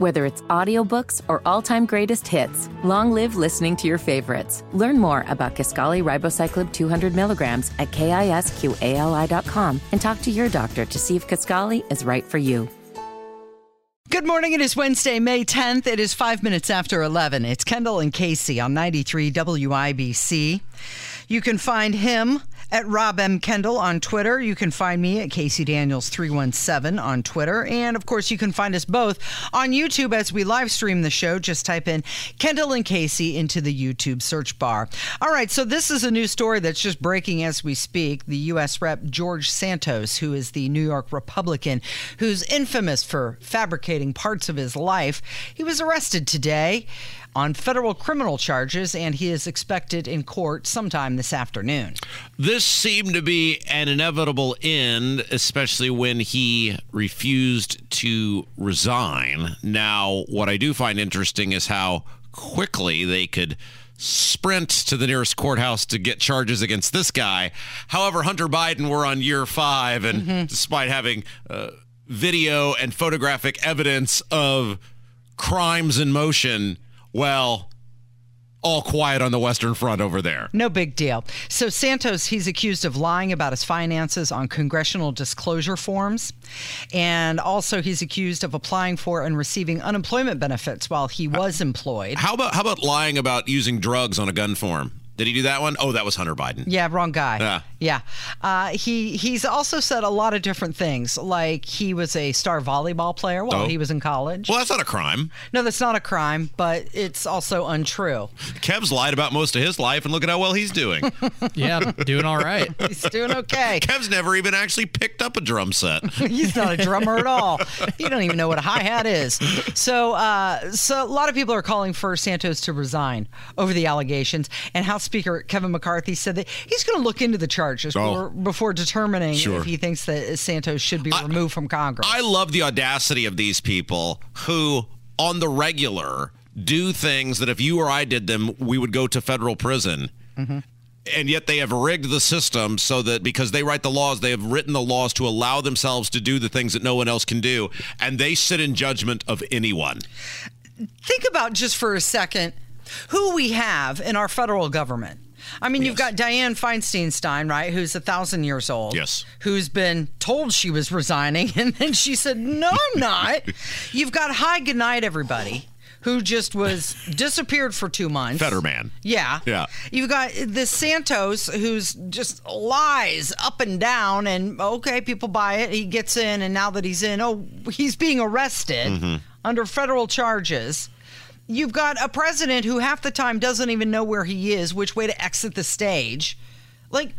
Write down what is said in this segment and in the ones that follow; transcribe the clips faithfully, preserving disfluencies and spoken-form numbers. Whether it's audiobooks or all-time greatest hits, long live listening to your favorites. Learn more about Kisqali Ribocyclib two hundred milligrams at kisqali dot com and talk to your doctor to see if Kisqali is right for you. Good morning. It is Wednesday, May tenth. It is five minutes after eleven. It's Kendall and Casey on ninety-three W I B C. You can find him at Rob M. Kendall on Twitter. You can find me at Casey Daniels three one seven on Twitter. And of course, you can find us both on YouTube as we live stream the show. Just type in Kendall and Casey into the YouTube search bar. All right. So this is a new story that's just breaking as we speak. The U S Rep George Santos, who is the New York Republican, who's infamous for fabricating parts of his life. He was arrested today on federal criminal charges, and he is expected in court sometime this afternoon. This seemed to be an inevitable end, especially when he refused to resign. Now, what I do find interesting is how quickly they could sprint to the nearest courthouse to get charges against this guy. However, Hunter Biden were on year five, and mm-hmm. despite having uh, video and photographic evidence of crimes in motion, well, all quiet on the Western Front over there. No big deal. So Santos, he's accused of lying about his finances on congressional disclosure forms. And also he's accused of applying for and receiving unemployment benefits while he was employed. How about how about lying about using drugs on a gun form? Did he do that one? Oh, that was Hunter Biden. Yeah, wrong guy. Yeah. yeah. Uh, he he's also said a lot of different things, like he was a star volleyball player while oh. he was in college. Well, that's not a crime. No, that's not a crime, but it's also untrue. Kev's lied about most of his life, and look at how well he's doing. Yeah, doing all right. He's doing okay. Kev's never even actually picked up a drum set. He's not a drummer at all. He don't even know what a hi-hat is. So, uh, so a lot of people are calling for Santos to resign over the allegations, and House Speaker Kevin McCarthy said that he's going to look into the charges oh, before, before determining sure. if he thinks that Santos should be I, removed from Congress. I love the audacity of these people who, on the regular, do things that if you or I did them, we would go to federal prison. Mm-hmm. And yet they have rigged the system so that because they write the laws, they have written the laws to allow themselves to do the things that no one else can do. And they sit in judgment of anyone. Think about just for a second who we have in our federal government. I mean, yes. You've got Diane Feinstein, right, who's one thousand years old, yes. who's been told she was resigning, and then she said, no, I'm not. You've got Hi, Good Night, Everybody, who just was disappeared for two months. Fetterman. Yeah. Yeah. You've got this Santos who's just lies up and down, and okay, people buy it. He gets in, and now that he's in, oh, he's being arrested mm-hmm. under federal charges. You've got a president who half the time doesn't even know where he is, which way to exit the stage. Like,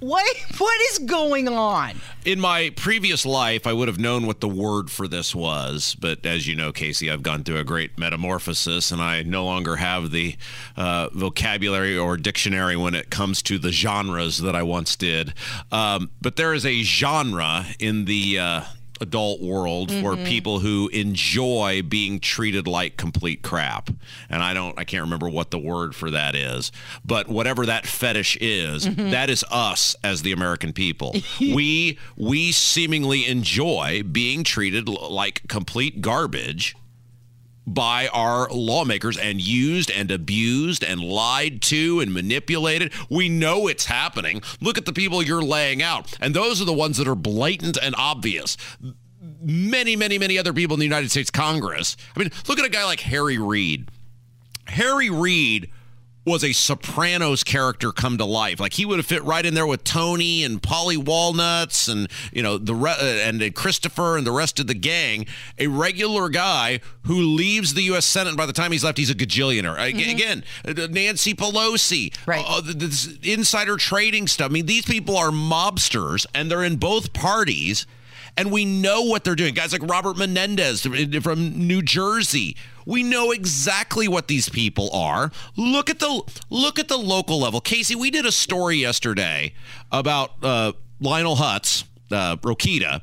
what? what is going on? In my previous life, I would have known what the word for this was. But as you know, Casey, I've gone through a great metamorphosis, and I no longer have the uh, vocabulary or dictionary when it comes to the genres that I once did. Um, but there is a genre in the Uh, adult world mm-hmm. for people who enjoy being treated like complete crap. And I don't, I can't remember what the word for that is, but whatever that fetish is, mm-hmm. that is us as the American people. we, we seemingly enjoy being treated like complete garbage by our lawmakers and used and abused and lied to and manipulated. We know it's happening. Look at the people you're laying out. And those are the ones that are blatant and obvious. Many, many, many other people in the United States Congress. I mean, look at a guy like Harry Reid. Harry Reid was a Sopranos character come to life. Like, he would have fit right in there with Tony and Polly Walnuts and, you know, the re- and Christopher and the rest of the gang. A regular guy who leaves the U S Senate, and by the time he's left, he's a gajillionaire. Mm-hmm. Again, Nancy Pelosi, right. uh, this insider trading stuff. I mean, these people are mobsters, and they're in both parties, and we know what they're doing. Guys like Robert Menendez from New Jersey. We know exactly what these people are. Look at the look at the local level. Casey, we did a story yesterday about uh, Lionel Hutz, uh, Rokita,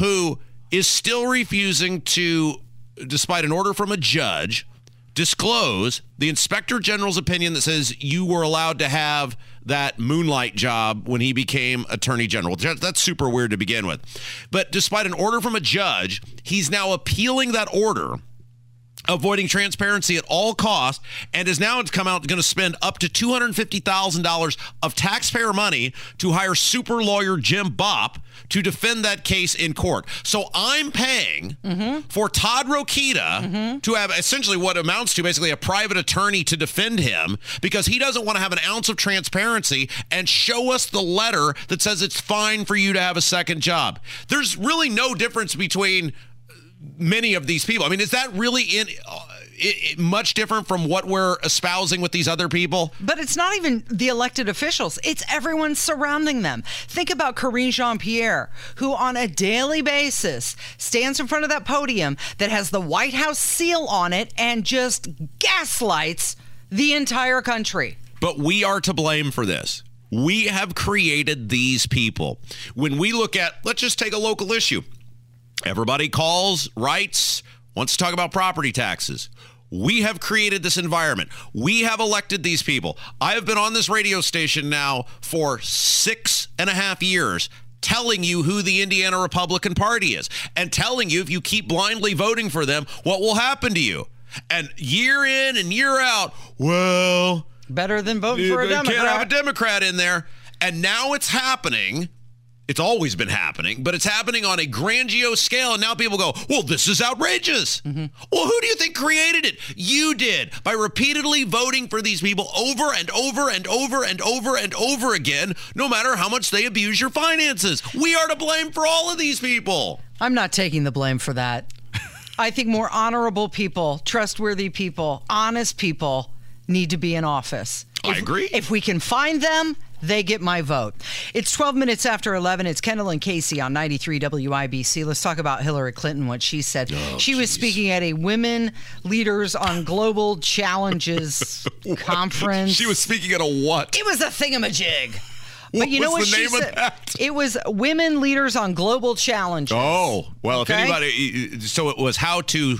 who is still refusing to, despite an order from a judge, disclose the inspector general's opinion that says you were allowed to have that moonlight job when he became attorney general. That's super weird to begin with. But despite an order from a judge, he's now appealing that order avoiding transparency at all costs, and is now it's come out going to spend up to two hundred fifty thousand dollars of taxpayer money to hire super lawyer Jim Bopp to defend that case in court. So I'm paying mm-hmm. for Todd Rokita mm-hmm. to have essentially what amounts to basically a private attorney to defend him, because he doesn't want to have an ounce of transparency and show us the letter that says it's fine for you to have a second job. There's really no difference between many of these people. I mean, is that really in uh, it, it much different from what we're espousing with these other people? But it's not even the elected officials. It's everyone surrounding them. Think about Karine Jean-Pierre, who on a daily basis stands in front of that podium that has the White House seal on it and just gaslights the entire country. But we are to blame for this. We have created these people. When we look at, let's just take a local issue. Everybody calls, writes, wants to talk about property taxes. We have created this environment. We have elected these people. I have been on this radio station now for six and a half years telling you who the Indiana Republican Party is and telling you if you keep blindly voting for them, what will happen to you. And year in and year out, well, better than voting for a Democrat. Can't have a Democrat in there. And now it's happening. It's always been happening, but it's happening on a grandiose scale. And now people go, well, this is outrageous. Mm-hmm. Well, who do you think created it? You did, by repeatedly voting for these people over and over and over and over and over again, no matter how much they abuse your finances. We are to blame for all of these people. I'm not taking the blame for that. I think more honorable people, trustworthy people, honest people need to be in office. If, I agree. If we can find them, they get my vote. It's twelve minutes after eleven. It's Kendall and Casey on ninety-three W I B C. Let's talk about Hillary Clinton, what she said. Oh, she geez. was speaking at a Women Leaders on Global Challenges conference. She was speaking at a what? It was a thingamajig. What but you was know what the she name said? Of that? It was Women Leaders on Global Challenges. Oh, well, okay? If anybody, so it was how to,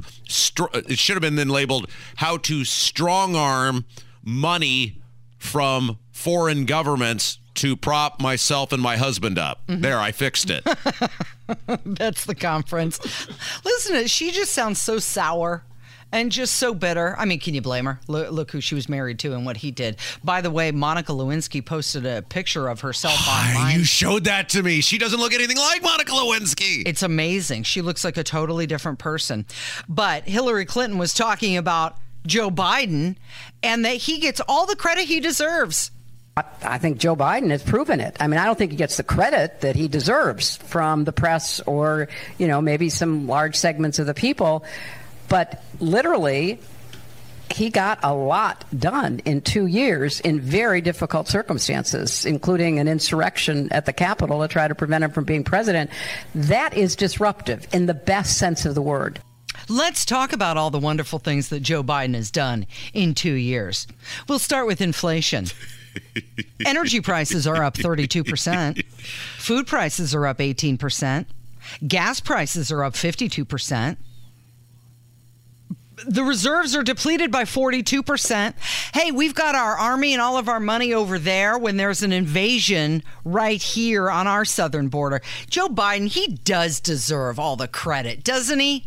it should have been then labeled how to strong arm money from foreign governments to prop myself and my husband up. Mm-hmm. There, I fixed it. That's the conference. Listen, she just sounds so sour and just so bitter. I mean, can you blame her? Look, look who she was married to and what he did. By the way, Monica Lewinsky posted a picture of herself online. You showed that to me. She doesn't look anything like Monica Lewinsky. It's amazing. She looks like a totally different person. But Hillary Clinton was talking about Joe Biden, and that he gets all the credit he deserves. I, I think Joe Biden has proven it. I mean, I don't think he gets the credit that he deserves from the press or, you know, maybe some large segments of the people. But literally, he got a lot done in two years in very difficult circumstances, including an insurrection at the Capitol to try to prevent him from being president. That is disruptive in the best sense of the word. Let's talk about all the wonderful things that Joe Biden has done in two years. We'll start with inflation. Energy prices are up thirty-two percent. Food prices are up eighteen percent. Gas prices are up fifty-two percent. The reserves are depleted by forty-two percent. Hey, we've got our army and all of our money over there when there's an invasion right here on our southern border. Joe Biden, he does deserve all the credit, doesn't he?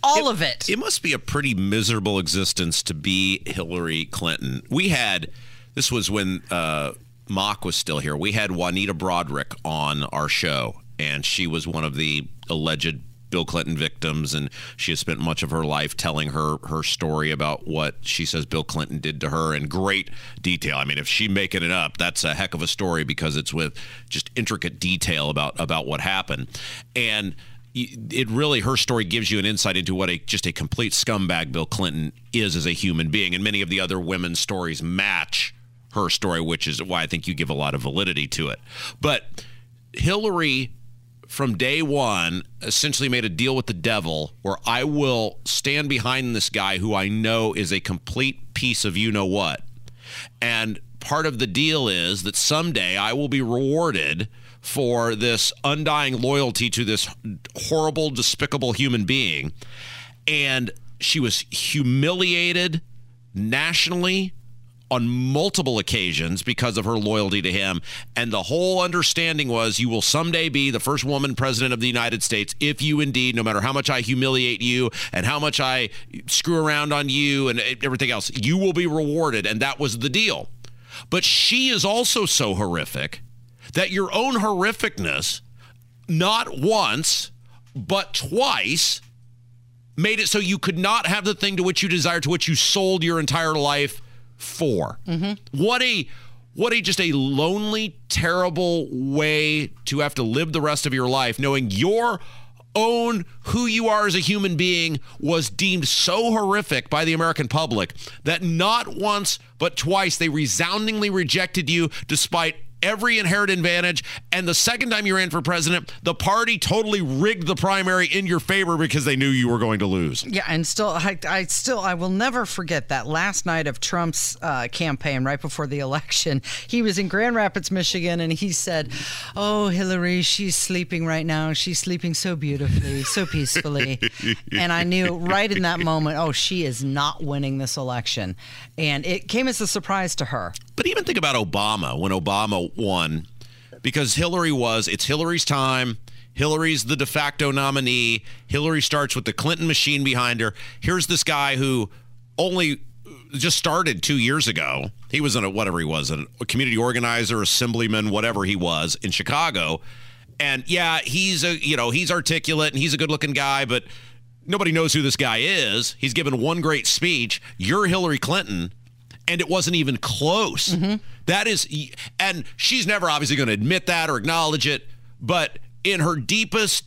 All it, of it. It must be a pretty miserable existence to be Hillary Clinton. We had, this was when uh, Mock was still here, we had Juanita Broderick on our show, and she was one of the alleged Bill Clinton victims, and she has spent much of her life telling her her story about what she says Bill Clinton did to her in great detail. I mean, if she's making it up, that's a heck of a story because it's with just intricate detail about, about what happened. And it really, her story gives you an insight into what a just a complete scumbag Bill Clinton is as a human being. And many of the other women's stories match her story, which is why I think you give a lot of validity to it. But Hillary, from day one, essentially made a deal with the devil where I will stand behind this guy who I know is a complete piece of you-know-what. And part of the deal is that someday I will be rewarded for this undying loyalty to this horrible, despicable human being. And she was humiliated nationally on multiple occasions because of her loyalty to him. And the whole understanding was, you will someday be the first woman president of the United States if you indeed, no matter how much I humiliate you and how much I screw around on you and everything else, you will be rewarded. And that was the deal. But she is also so horrific that your own horrificness, not once, but twice, made it so you could not have the thing to which you desire, to which you sold your entire life for. Mm-hmm. What a, what a, just a lonely, terrible way to have to live the rest of your life, knowing your own, who you are as a human being, was deemed so horrific by the American public that not once, but twice, they resoundingly rejected you despite every inherent advantage. And the second time you ran for president, the party totally rigged the primary in your favor because they knew you were going to lose. Yeah, and still, I, I still, I will never forget that last night of Trump's uh, campaign right before the election. He was in Grand Rapids, Michigan, and he said, "Oh, Hillary, she's sleeping right now. She's sleeping so beautifully, so peacefully." And I knew right in that moment, oh, she is not winning this election. And it came as a surprise to her. But even think about Obama, when Obama won, because Hillary was, it's Hillary's time. Hillary's the de facto nominee. Hillary starts with the Clinton machine behind her. Here's this guy who only just started two years ago. He was in a, whatever he was, a community organizer, assemblyman, whatever he was in Chicago. And yeah, he's a, you know, he's articulate and he's a good looking guy, but nobody knows who this guy is. He's given one great speech. You're Hillary Clinton. And it wasn't even close. Mm-hmm. That is, and she's never obviously going to admit that or acknowledge it, but in her deepest,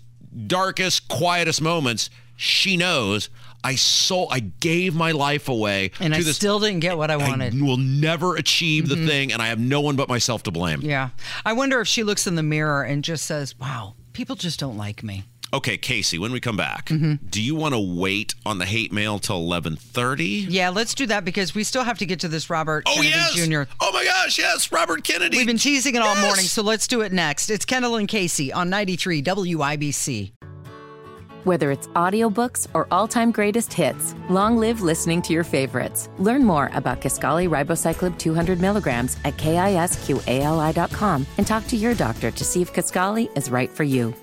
darkest, quietest moments, she knows, I sold, I gave my life away. And I this, still didn't get what I wanted. I will never achieve the mm-hmm. thing, and I have no one but myself to blame. Yeah. I wonder if she looks in the mirror and just says, wow, people just don't like me. Okay, Casey, when we come back, mm-hmm. do you want to wait on the hate mail till eleven thirty? Yeah, let's do that because we still have to get to this Robert oh, Kennedy yes. Junior Oh, my gosh, yes, Robert Kennedy. We've been teasing it yes. all morning, so let's do it next. It's Kendall and Casey on ninety-three W I B C. Whether it's audiobooks or all-time greatest hits, long live listening to your favorites. Learn more about Kisqali ribociclib two hundred milligrams at kisqali dot com and talk to your doctor to see if Kisqali is right for you.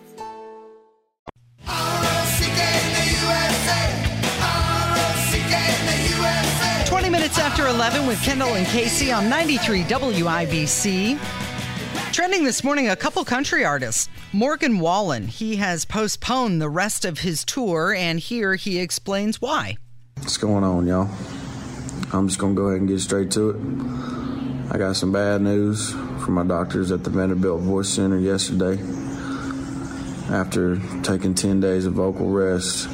After eleven with Kendall and Casey on ninety-three W I B C. Trending this morning, a couple country artists. Morgan Wallen, he has postponed the rest of his tour, and here he explains why. What's going on, y'all? I'm just going to go ahead and get straight to it. I got some bad news from my doctors at the Vanderbilt Voice Center yesterday. After taking ten days of vocal rest,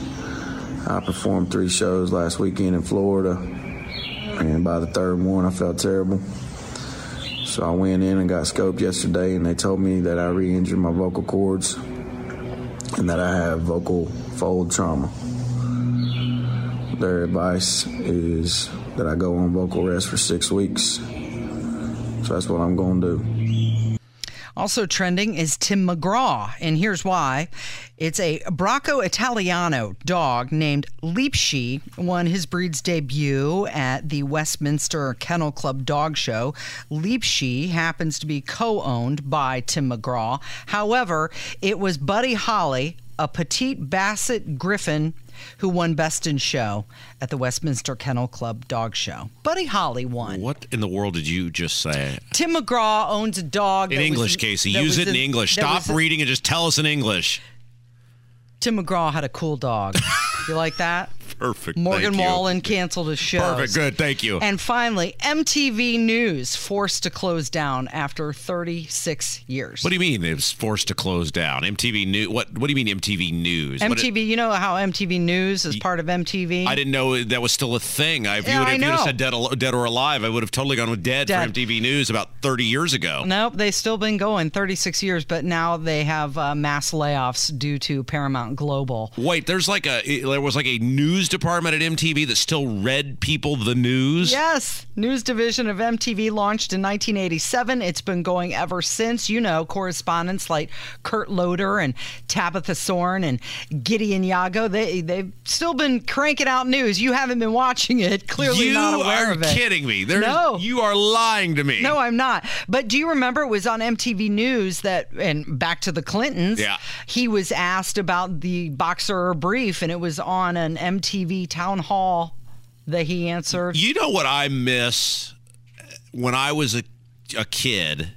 I performed three shows last weekend in Florida. And by the third one, I felt terrible. So I went in and got scoped yesterday, and they told me that I re-injured my vocal cords and that I have vocal fold trauma. Their advice is that I go on vocal rest for six weeks. So that's what I'm going to do. Also trending is Tim McGraw, and here's why. It's a Bracco Italiano dog named Leapshi, won his breed's debut at the Westminster Kennel Club Dog Show. Leapshi happens to be co-owned by Tim McGraw. However, it was Buddy Holly, a petite basset griffin, who won Best in Show at the Westminster Kennel Club Dog Show. Buddy Holly won. What in the world did you just say? Tim McGraw owns a dog. In English, Casey. Use it in English. Stop reading and just tell us in English. Tim McGraw had a cool dog. You like that? Perfect. Morgan Wallen canceled his show. Perfect. Good. Thank you. And finally, M T V News forced to close down after thirty-six years. What do you mean it was forced to close down? M T V News. What What do you mean M T V News? M T V. It, you know how M T V News is y- part of M T V? I didn't know that was still a thing. I, if yeah, you would have, if you would have said dead, al- dead or alive, I would have totally gone with dead, dead for M T V News about thirty years ago. Nope. They've still been going thirty-six years, but now they have uh, mass layoffs due to Paramount Global. Wait, there's like a, there was like a news news department at M T V that still read people the news? Yes. News division of M T V launched in nineteen eighty-seven. It's been going ever since. You know, correspondents like Kurt Loder and Tabitha Soren and Gideon Yago, they, they've still been cranking out news. You haven't been watching it. Clearly you not aware of it. You are kidding me. There's, no. You are lying to me. No, I'm not. But do you remember it was on M T V News that, and back to the Clintons, yeah. he was asked about the boxer brief, and it was on an M T V town hall that he answered. You know what I miss? When I was a, a kid,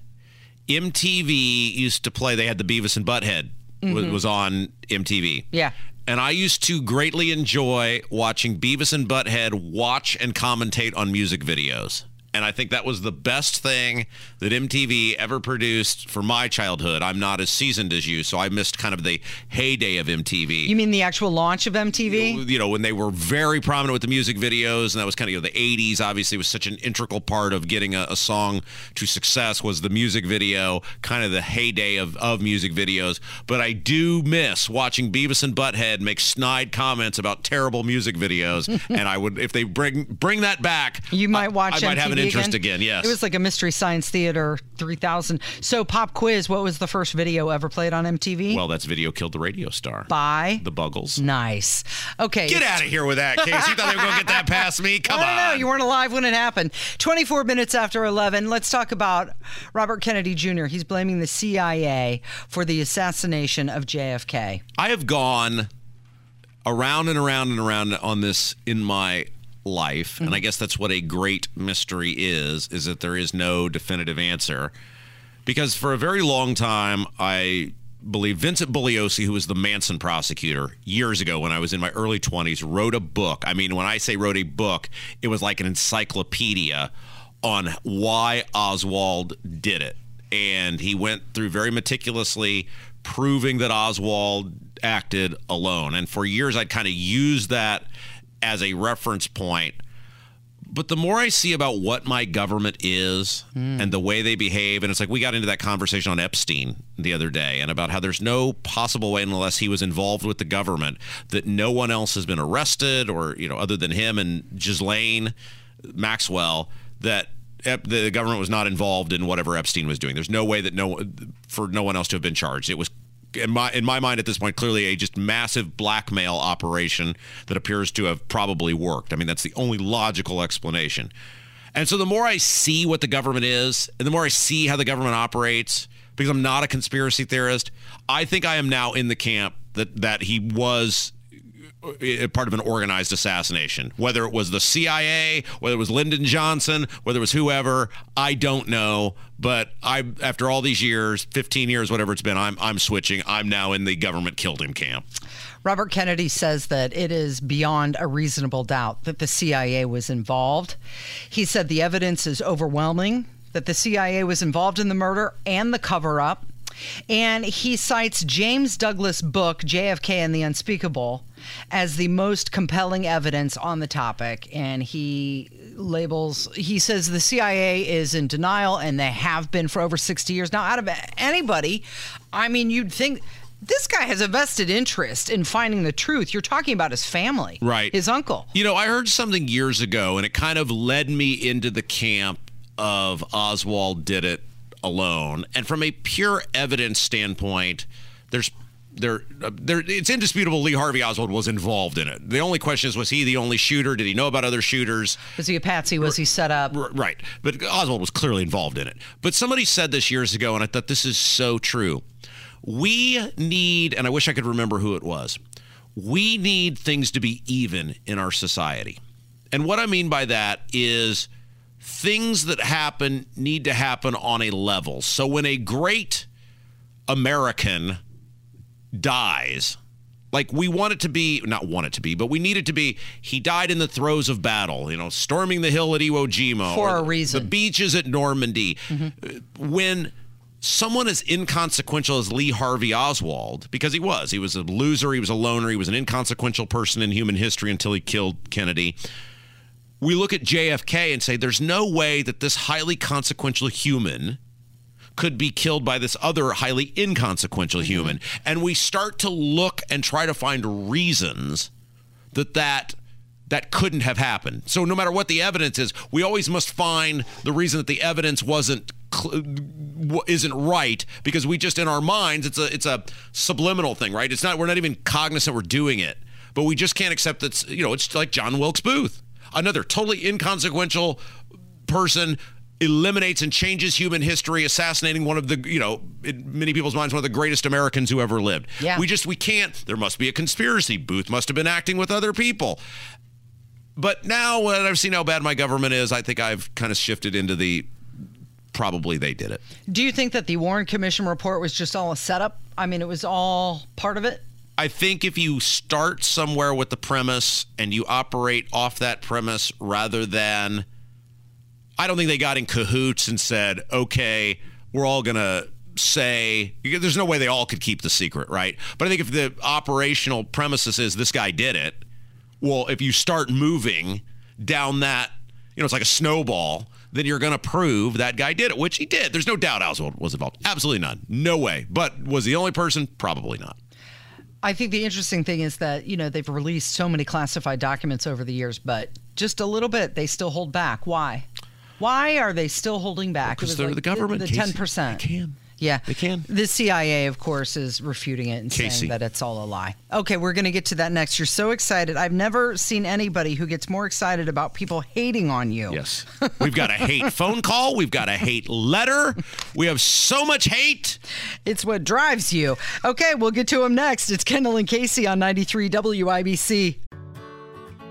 M T V used to play, they had the Beavis and Butthead mm-hmm. was, was on M T V. Yeah. And I used to greatly enjoy watching Beavis and Butthead watch and commentate on music videos. And I think that was the best thing that M T V ever produced for my childhood. I'm not as seasoned as you, so I missed kind of the heyday of M T V. You mean the actual launch of M T V? You know, you know when they were very prominent with the music videos, and that was kind of, you know, the eighties, obviously, was such an integral part of getting a, a song to success was the music video, kind of the heyday of, of music videos. But I do miss watching Beavis and Butthead make snide comments about terrible music videos, and I would, if they bring bring that back, you might watch I, I might have an interest again. again, yes. It was like a Mystery Science Theater three thousand. So, pop quiz, what was the first video ever played on M T V? Well, that's Video Killed the Radio Star. By? The Buggles. Nice. Okay. Get out of here with that, Casey. You thought they were going to get that past me? Come well, on. No, no, you weren't alive when it happened. twenty-four minutes after eleven, let's talk about Robert Kennedy Junior He's blaming the C I A for the assassination of J F K. I have gone around and around and around on this in my life, mm-hmm. and I guess that's what a great mystery is, is that there is no definitive answer. Because for a very long time, I believe Vincent Bugliosi, who was the Manson prosecutor years ago when I was in my early twenties, wrote a book. I mean, when I say wrote a book, it was like an encyclopedia on why Oswald did it. And he went through very meticulously proving that Oswald acted alone. And for years, I'd kind of used that as a reference point. But the more I see about what my government is mm. and the way they behave, and it's like we got into that conversation on Epstein the other day and about how there's no possible way unless he was involved with the government that no one else has been arrested or, you know, other than him and Ghislaine Maxwell, that Ep- the government was not involved in whatever Epstein was doing. There's no way that no for no one else to have been charged. It was In my in my mind at this point, clearly a just massive blackmail operation that appears to have probably worked. I mean, that's the only logical explanation. And so the more I see what the government is and the more I see how the government operates, because I'm not a conspiracy theorist, I think I am now in the camp that, that he was part of an organized assassination. Whether it was the C I A, whether it was Lyndon Johnson, whether it was whoever, I don't know. But I, after all these years, fifteen years, whatever it's been, I'm I'm switching. I'm now in the government killed him camp. Robert Kennedy says that it is beyond a reasonable doubt that the C I A was involved. He said the evidence is overwhelming that the C I A was involved in the murder and the cover-up. And he cites James Douglas' book, J F K and the Unspeakable, as the most compelling evidence on the topic. And he labels, he says the C I A is in denial, and they have been for over sixty years. Now, out of anybody, I mean, you'd think this guy has a vested interest in finding the truth. You're talking about his family, right? His uncle. You know, I heard something years ago, and it kind of led me into the camp of Oswald did it alone. And from a pure evidence standpoint, there's there there it's indisputable Lee Harvey Oswald was involved in it. The only question is, was he the only shooter? Did he know about other shooters? Was he a patsy? Was he set up? Right. But Oswald was clearly involved in it. But somebody said this years ago, and I thought this is so true. We need, and I wish I could remember who it was, we need things to be even in our society. And what I mean by that is things that happen need to happen on a level. So when a great American dies, like we want it to be, not want it to be, but we need it to be, he died in the throes of battle, you know, storming the hill at Iwo Jima. For a reason. The beaches at Normandy. Mm-hmm. When someone as inconsequential as Lee Harvey Oswald, because he was, he was a loser, he was a loner, he was an inconsequential person in human history until he killed Kennedy. We look at J F K and say there's no way that this highly consequential human could be killed by this other highly inconsequential mm-hmm. human. And we start to look and try to find reasons that that that couldn't have happened. So no matter what the evidence is, we always must find the reason that the evidence wasn't isn't right, because we just, in our minds, it's a it's a subliminal thing, right? It's not, we're not even cognizant we're doing it, but we just can't accept that. You know, it's like John Wilkes Booth, another totally inconsequential person, eliminates and changes human history, assassinating one of the, you know, in many people's minds, one of the greatest Americans who ever lived. Yeah. We just, we can't, there must be a conspiracy. Booth must have been acting with other people. But now that I've seen how bad my government is, I think I've kind of shifted into the, probably they did it. Do you think that the Warren Commission report was just all a setup? I mean, it was all part of it? I think if you start somewhere with the premise and you operate off that premise rather than, I don't think they got in cahoots and said, okay, we're all going to say, there's no way they all could keep the secret, right? But I think if the operational premises is this guy did it, well, if you start moving down that, you know, it's like a snowball, then you're going to prove that guy did it, which he did. There's no doubt Oswald was involved. Absolutely none. No way. But was the only person? Probably not. I think the interesting thing is that, you know, they've released so many classified documents over the years, but just a little bit, they still hold back. Why? Why are they still holding back? Because well, they're like the government. The ten percent. They can. Yeah. They can. The C I A, of course, is refuting it and Casey. saying that it's all a lie. Okay, we're going to get to that next. You're so excited. I've never seen anybody who gets more excited about people hating on you. Yes. We've got a hate phone call. We've got a hate letter. We have so much hate. It's what drives you. Okay, we'll get to them next. It's Kendall and Casey on ninety-three W I B C.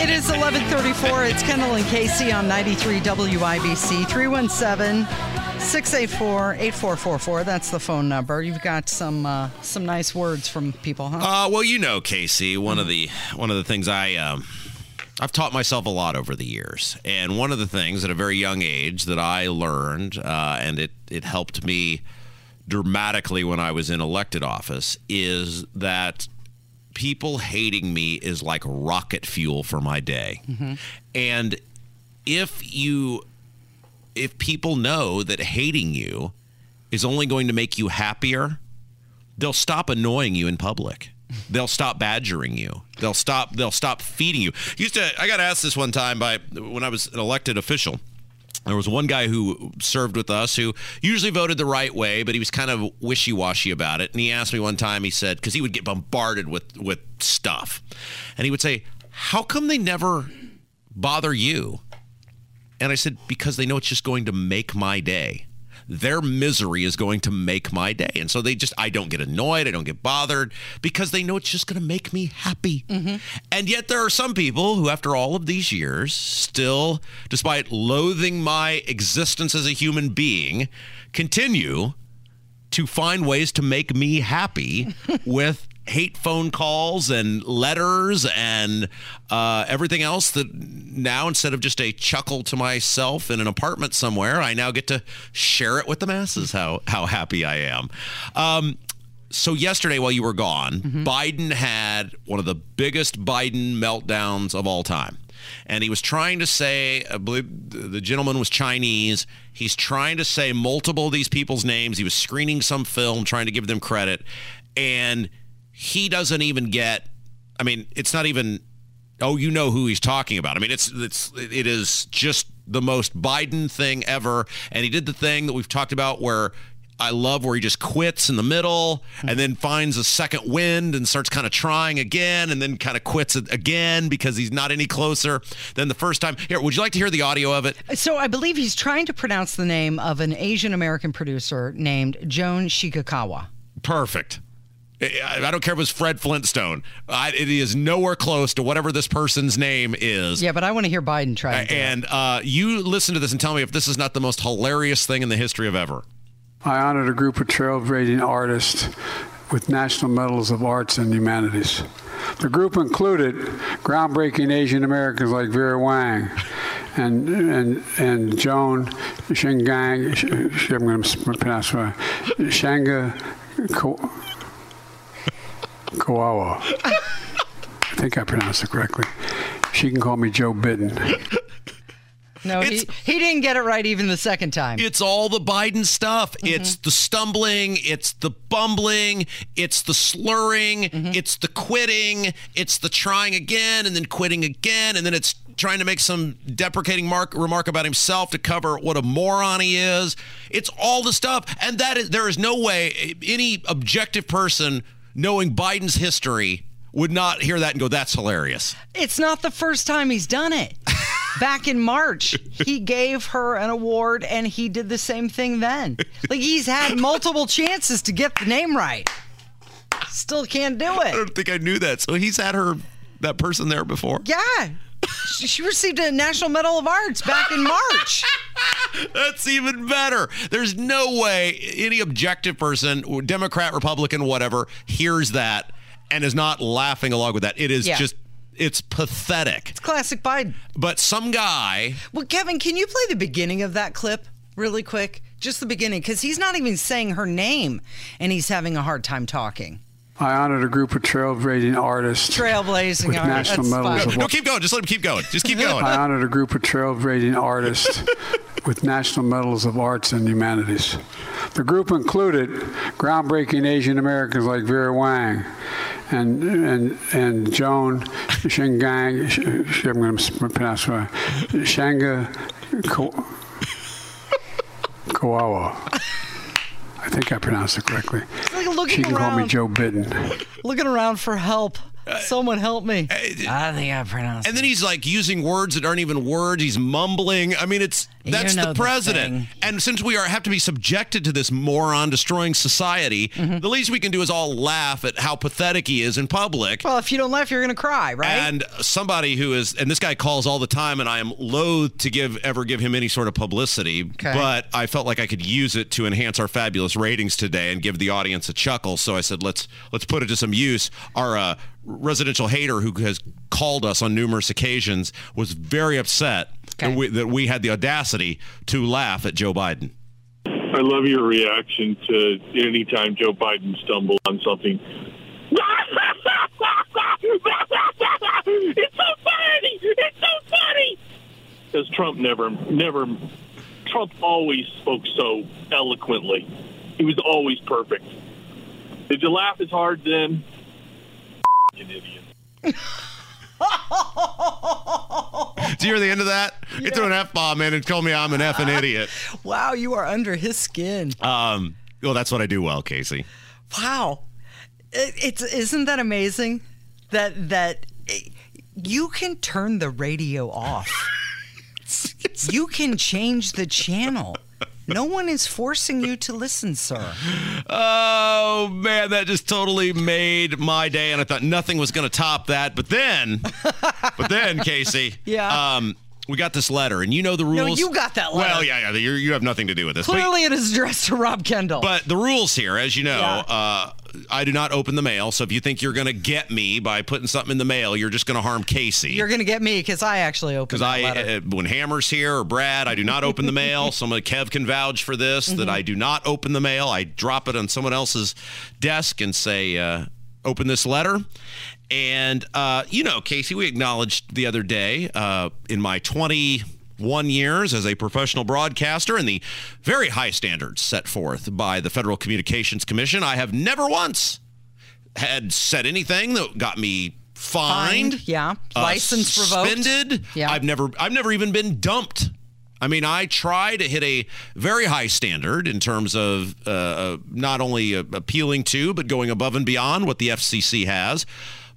It is eleven thirty-four. It's Kendall and Casey on ninety-three W I B C. Three one seven, six eight four, eight four four four. That's the phone number. You've got some uh, some nice words from people, huh? Uh, well, you know, Casey, one of the one of the things I um, I've taught myself a lot over the years, and one of the things at a very young age that I learned, uh, and it it helped me dramatically when I was in elected office, is that people hating me is like rocket fuel for my day, mm-hmm. and if you. If people know that hating you is only going to make you happier, they'll stop annoying you in public. They'll stop badgering you. They'll stop. They'll stop feeding you. Used to, I got asked this one time by when I was an elected official. There was one guy who served with us who usually voted the right way, but he was kind of wishy-washy about it. And he asked me one time. He said, because he would get bombarded with with stuff, and he would say, "How come they never bother you?" And I said, because they know it's just going to make my day. Their misery is going to make my day. And so they just, I don't get annoyed. I don't get bothered because they know it's just going to make me happy. Mm-hmm. And yet there are some people who, after all of these years, still, despite loathing my existence as a human being, continue to find ways to make me happy with hate phone calls and letters and uh, everything else that now, instead of just a chuckle to myself in an apartment somewhere, I now get to share it with the masses how how happy I am. Um, so yesterday, while you were gone, mm-hmm. Biden had one of the biggest Biden meltdowns of all time. And he was trying to say, I believe the gentleman was Chinese. He's trying to say multiple of these people's names. He was screening some film, trying to give them credit. And he doesn't even get, I mean, it's not even, oh, you know who he's talking about. I mean, it's it's it is just the most Biden thing ever. And he did the thing that we've talked about where I love where he just quits in the middle and then finds a second wind and starts kind of trying again and then kind of quits again because he's not any closer than the first time. Here, would you like to hear the audio of it? So I believe he's trying to pronounce the name of an Asian American producer named Joan Shikakawa. Perfect. I don't care if it was Fred Flintstone. I, it is nowhere close to whatever this person's name is. Yeah, but I want to hear Biden try to do And uh, you listen to this and tell me if this is not the most hilarious thing in the history of ever. I honored a group of trailblazing artists with National Medals of Arts and Humanities. The group included groundbreaking Asian Americans like Vera Wang and and and Joan Shingang, I'm going to pronounce it, Shanga Ko- Koala. I think I pronounced it correctly. She can call me Joe Biden. No, he, he didn't get it right even the second time. It's all the Biden stuff. Mm-hmm. It's the stumbling. It's the bumbling. It's the slurring. Mm-hmm. It's the quitting. It's the trying again and then quitting again. And then it's trying to make some deprecating mark, remark about himself to cover what a moron he is. It's all the stuff. And that is, there is no way any objective person knowing Biden's history would not hear that and go, that's hilarious. It's not the first time he's done it. Back in March, he gave her an award, and he did the same thing then. Like, he's had multiple chances to get the name right. Still can't do it. I don't think I knew that. So he's had her, that person there before? Yeah. She received a National Medal of Arts back in March. That's even better. There's no way any objective person, Democrat, Republican, whatever, hears that and is not laughing along with that. It is yeah. just... It's pathetic. It's classic Biden. But some guy... Well, Kevin, can you play the beginning of that clip really quick? Just the beginning, because he's not even saying her name, and he's having a hard time talking. I honored a group of trailblazing artists. Trailblazing artists. With national medals of... No, keep going. Just let him keep going. Just keep going. I honored a group of trailblazing artists with national medals of arts and humanities. The group included groundbreaking Asian Americans like Vera Wang, And and and Joan Shikakawa, sh- I'm going to pronounce her, Shanga Ko- Koala. I think I pronounced it correctly. Like she can around. Call me Joe Biden. Looking around for help. Someone help me. Uh, I think I pronounced it. And then he's like using words that aren't even words. He's mumbling. I mean, it's that's you know the president. The and since we are have to be subjected to this moron destroying society, mm-hmm. the least we can do is all laugh at how pathetic he is in public. Well, if you don't laugh, you're going to cry, right? And somebody who is, and this guy calls all the time, and I am loath to give ever give him any sort of publicity, okay. but I felt like I could use it to enhance our fabulous ratings today and give the audience a chuckle. So I said, let's let's put it to some use. Our uh, residential hater who has called us on numerous occasions was very upset okay. that, we, that we had the audacity to laugh at Joe Biden. I love your reaction to any time Joe Biden stumbled on something. It's so funny! It's so funny! Because Trump never, never, Trump always spoke so eloquently. He was always perfect. Did you laugh as hard then? An idiot. Do you hear the end of that? Yeah. He threw an F-bomb in and told me I'm an effing idiot. Wow, you are under his skin. Um, well, that's what I do well, Casey. Wow. It, it's isn't that amazing that that it, you can turn the radio off. You can change the channel. No one is forcing you to listen, sir. Oh, man, that just totally made my day, and I thought nothing was going to top that. But then, but then, Casey, yeah. um, we got this letter, and you know the rules. No, you got that letter. Well, yeah, yeah, you're, you have nothing to do with this. Clearly but, it is addressed to Rob Kendall. But the rules here, as you know, yeah. uh, I do not open the mail, so if you think you're going to get me by putting something in the mail, you're just going to harm Casey. You're going to get me because I actually open the mail. Because I, uh, when Hammer's here or Brad, I do not open the mail. Someone, Kev can vouch for this, mm-hmm. that I do not open the mail. I drop it on someone else's desk and say, uh, open this letter. And, uh, you know, Casey, we acknowledged the other day uh, in my twenty-one years as a professional broadcaster and the very high standards set forth by the Federal Communications Commission, I have never once had said anything that got me fined, fined yeah, uh, license suspended. Revoked, suspended. Yeah. I've never, I've never even been dumped. I mean, I try to hit a very high standard in terms of uh, not only appealing to, but going above and beyond what the F C C has.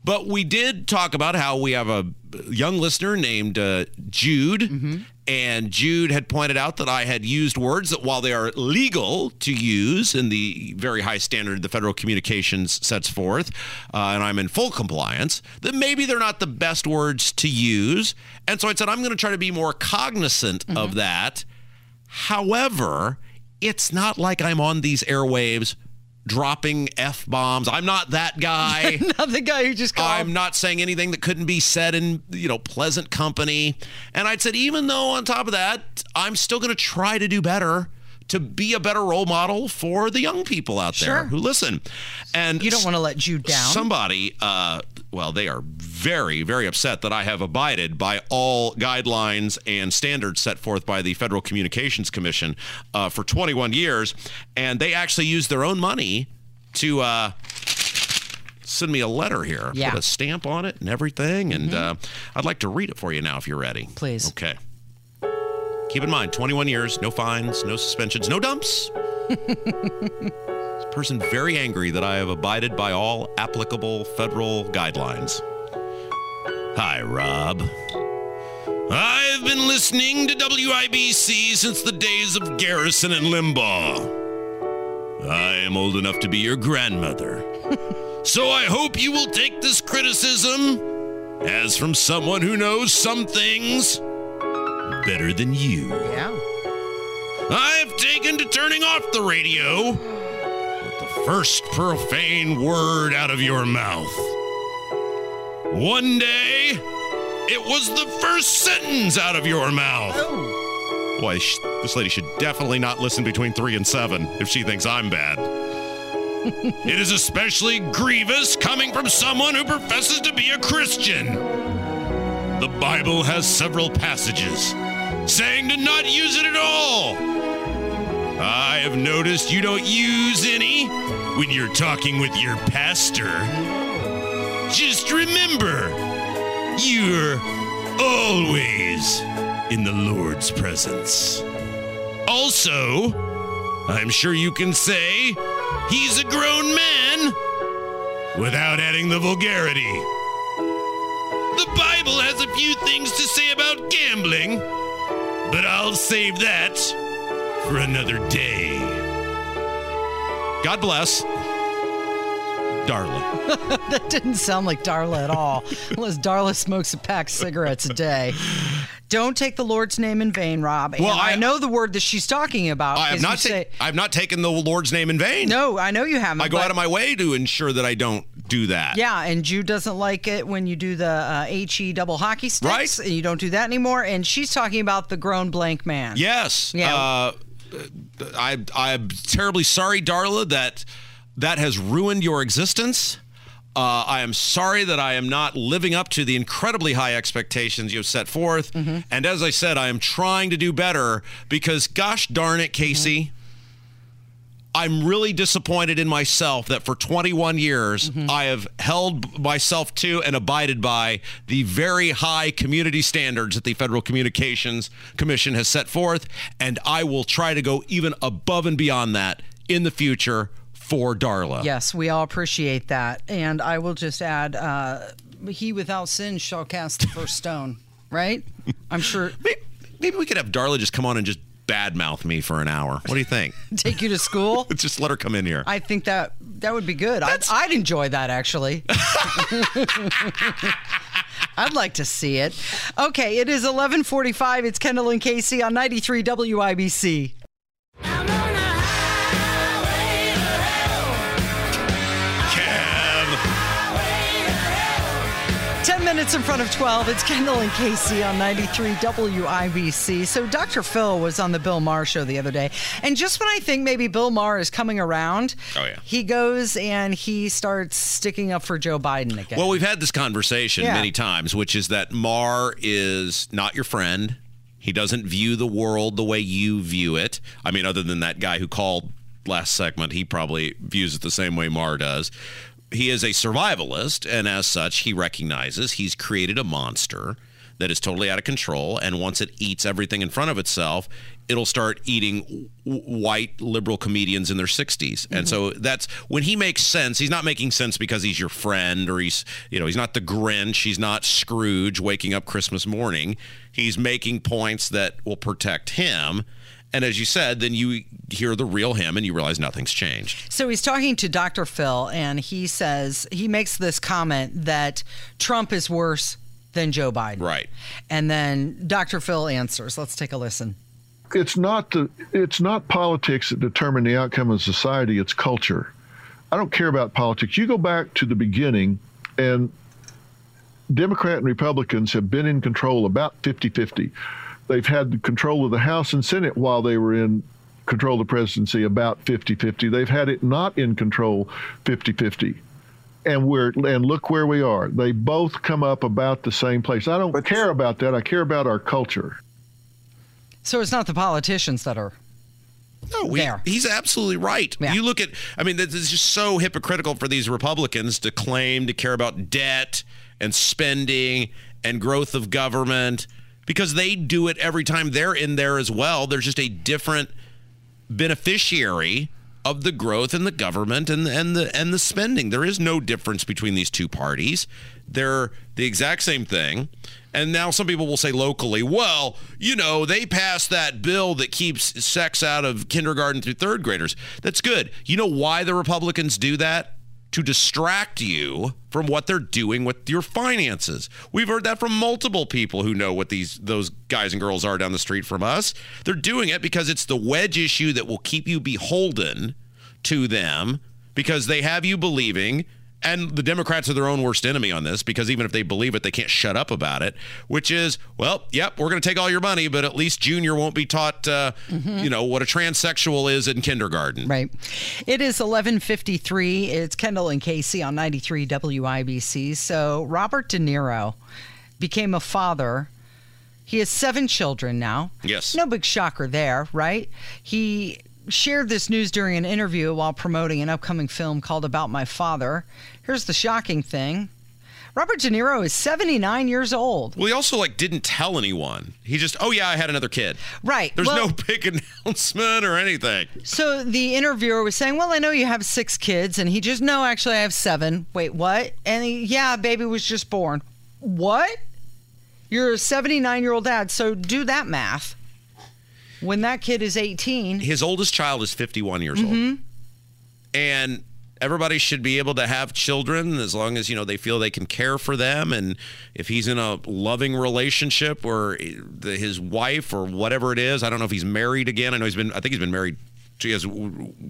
But we did talk about how we have a young listener named uh, Jude, mm-hmm. and Jude had pointed out that I had used words that while they are legal to use in the very high standard the Federal Communications sets forth, uh, and I'm in full compliance, that maybe they're not the best words to use. And so I said, I'm going to try to be more cognizant mm-hmm. of that. However, it's not like I'm on these airwaves dropping F-bombs. I'm not that guy. Not the guy who just called. I'm not saying anything that couldn't be said in, you know, pleasant company. And I'd said, even though on top of that, I'm still going to try to do better to be a better role model for the young people out there sure. who listen. And you don't want to let you down. Somebody, uh, well, they are very, very upset that I have abided by all guidelines and standards set forth by the Federal Communications Commission uh, for twenty-one years. And they actually used their own money to... Uh, send me a letter here. Yeah. Put a stamp on it and everything. And mm-hmm. uh, I'd like to read it for you now if you're ready. Please. Okay. Keep in mind, twenty-one years, no fines, no suspensions, no dumps. This person very angry that I have abided by all applicable federal guidelines. Hi, Rob. I've been listening to W I B C since the days of Garrison and Limbaugh. I am old enough to be your grandmother. So I hope you will take this criticism as from someone who knows some things better than you. Yeah. I've taken to turning off the radio with the first profane word out of your mouth. One day, it was the first sentence out of your mouth. Oh. Boy, this lady should definitely not listen between three and seven if she thinks I'm bad. It is especially grievous coming from someone who professes to be a Christian. The Bible has several passages saying to not use it at all. I have noticed you don't use any when you're talking with your pastor. Just remember, you're always in the Lord's presence. Also, I'm sure you can say... he's a grown man without adding the vulgarity. The Bible has a few things to say about gambling, but I'll save that for another day. God bless. Darla. That didn't sound like Darla at all, unless Darla smokes a pack of cigarettes a day. Don't take the Lord's name in vain, Rob. Well, I, I know the word that she's talking about. I have not ta- say, I've not taken the Lord's name in vain. No, I know you haven't. I go out of my way to ensure that I don't do that. Yeah, and Jude doesn't like it when you do the uh, H E double hockey sticks. Right? And you don't do that anymore. And she's talking about the grown blank man. Yes. Yeah. Uh, I, I'm terribly sorry, Darla, that that has ruined your existence. Uh, I am sorry that I am not living up to the incredibly high expectations you've set forth. Mm-hmm. And as I said, I am trying to do better because, gosh darn it, Casey, mm-hmm. I'm really disappointed in myself that for twenty-one years, mm-hmm. I have held myself to and abided by the very high community standards that the Federal Communications Commission has set forth. And I will try to go even above and beyond that in the future. For Darla. Yes, we all appreciate that. And I will just add, uh, he without sin shall cast the first stone, right? I'm sure. Maybe, maybe we could have Darla just come on and just badmouth me for an hour. What do you think? Take you to school? Just let her come in here. I think that that would be good. I'd, I'd enjoy that, actually. I'd like to see it. Okay, it is eleven forty-five. It's Kendall and Casey on ninety-three W I B C. ten minutes in front of twelve. It's Kendall and Casey on ninety-three W I B C. So Doctor Phil was on the Bill Maher show the other day. And just when I think maybe Bill Maher is coming around, oh, yeah. he goes and he starts sticking up for Joe Biden again. Well, we've had this conversation yeah. many times, which is that Maher is not your friend. He doesn't view the world the way you view it. I mean, other than that guy who called last segment, he probably views it the same way Maher does. He is a survivalist, and as such, he recognizes he's created a monster that is totally out of control, and once it eats everything in front of itself, it'll start eating w- white liberal comedians in their sixties. Mm-hmm. And so that's when he makes sense. He's not making sense because he's your friend, or he's, you know, he's not the Grinch. He's not Scrooge waking up Christmas morning. He's making points that will protect him. And as you said, then you hear the real him and you realize nothing's changed. So he's talking to Doctor Phil, and he says, he makes this comment that Trump is worse than Joe Biden. Right. And then Doctor Phil answers. Let's take a listen. It's not the, it's not politics that determine the outcome of society. It's culture. I don't care about politics. You go back to the beginning, and Democrat and Republicans have been in control about fifty-fifty. They've had the control of the House and Senate while they were in control the presidency about fifty fifty. They've had it not in control fifty fifty. And we're and look where we are. They both come up about the same place. I don't but care about that. I care about our culture. So it's not the politicians that are No, we, he's absolutely right. Yeah. You look at, I mean, this is just so hypocritical for these Republicans to claim to care about debt and spending and growth of government, because they do it every time they're in there as well. There's just a different beneficiary of the growth in the government and and the and the spending. There is no difference between these two parties. They're the exact same thing. And now some people will say locally, well, you know, they passed that bill that keeps sex out of kindergarten through third graders. That's good. You know why the Republicans do that? To distract you from what they're doing with your finances. We've heard that from multiple people who know what these those guys and girls are down the street from us. They're doing it because it's the wedge issue that will keep you beholden to them, because they have you believing, and the Democrats are their own worst enemy on this, because even if they believe it, they can't shut up about it, which is, well, yep, we're going to take all your money, but at least Junior won't be taught, uh, mm-hmm. you know, what a transsexual is in kindergarten. Right. It is eleven fifty-three. It's Kendall and Casey on ninety-three W I B C. So Robert De Niro became a father. He has seven children now. Yes. No big shocker there, right? He shared this news during an interview while promoting an upcoming film called About My Father. Here's the shocking thing. Robert De Niro is seventy-nine years old. Well, he also, like, didn't tell anyone. He just, oh, yeah, I had another kid. Right. There's well, no big announcement or anything. So the interviewer was saying, well, I know you have six kids. And he just, no, actually, I have seven. Wait, what? And he, yeah, baby was just born. What? You're a seventy-nine-year-old dad, so do that math. When that kid is eighteen. His oldest child is fifty-one years mm-hmm. old. And everybody should be able to have children as long as, you know, they feel they can care for them. And if he's in a loving relationship, or his wife or whatever it is, I don't know if he's married again. I know he's been, I think he's been married. He has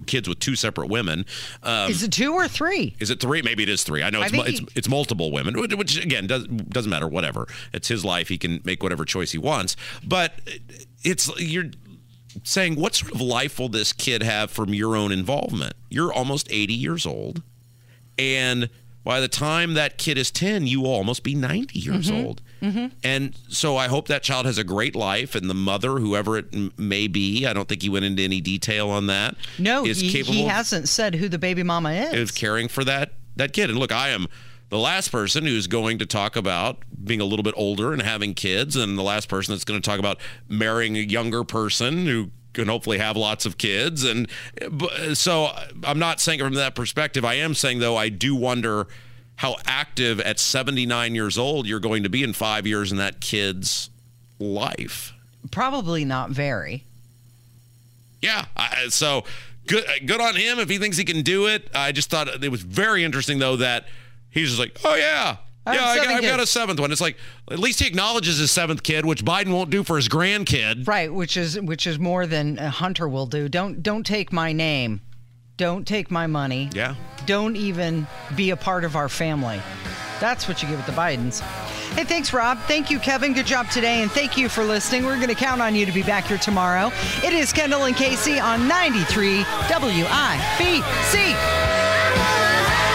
kids with two separate women. Um, is it two or three? Is it three? Maybe it is three. I know it's I mu- he- it's, it's multiple women, which, again, does, doesn't matter, whatever. It's his life. He can make whatever choice he wants. But it's you're saying, what sort of life will this kid have from your own involvement? You're almost eighty years old, and by the time that kid is ten, you will almost be ninety years mm-hmm. old. Mm-hmm. And so I hope that child has a great life, and the mother, whoever it m- may be, I don't think he went into any detail on that. No, is he, capable he hasn't said who the baby mama is. Of caring for that, that kid. And look, I am the last person who's going to talk about being a little bit older and having kids, and the last person that's going to talk about marrying a younger person who can hopefully have lots of kids. And so I'm not saying from that perspective. I am saying, though, I do wonder how active at seventy-nine years old you're going to be in five years in that kid's life. Probably not very. Yeah. I, so good, good on him if he thinks he can do it. I just thought it was very interesting, though, that he's just like, oh, yeah. I yeah, I got, I've got a seventh one. It's like, at least he acknowledges his seventh kid, which Biden won't do for his grandkid. Right, which is which is more than Hunter will do. Don't don't take my name. Don't take my money. Yeah. Don't even be a part of our family. That's what you get with the Bidens. Hey, thanks, Rob. Thank you, Kevin. Good job today, and thank you for listening. We're going to count on you to be back here tomorrow. It is Kendall and Casey on ninety-three W I B C.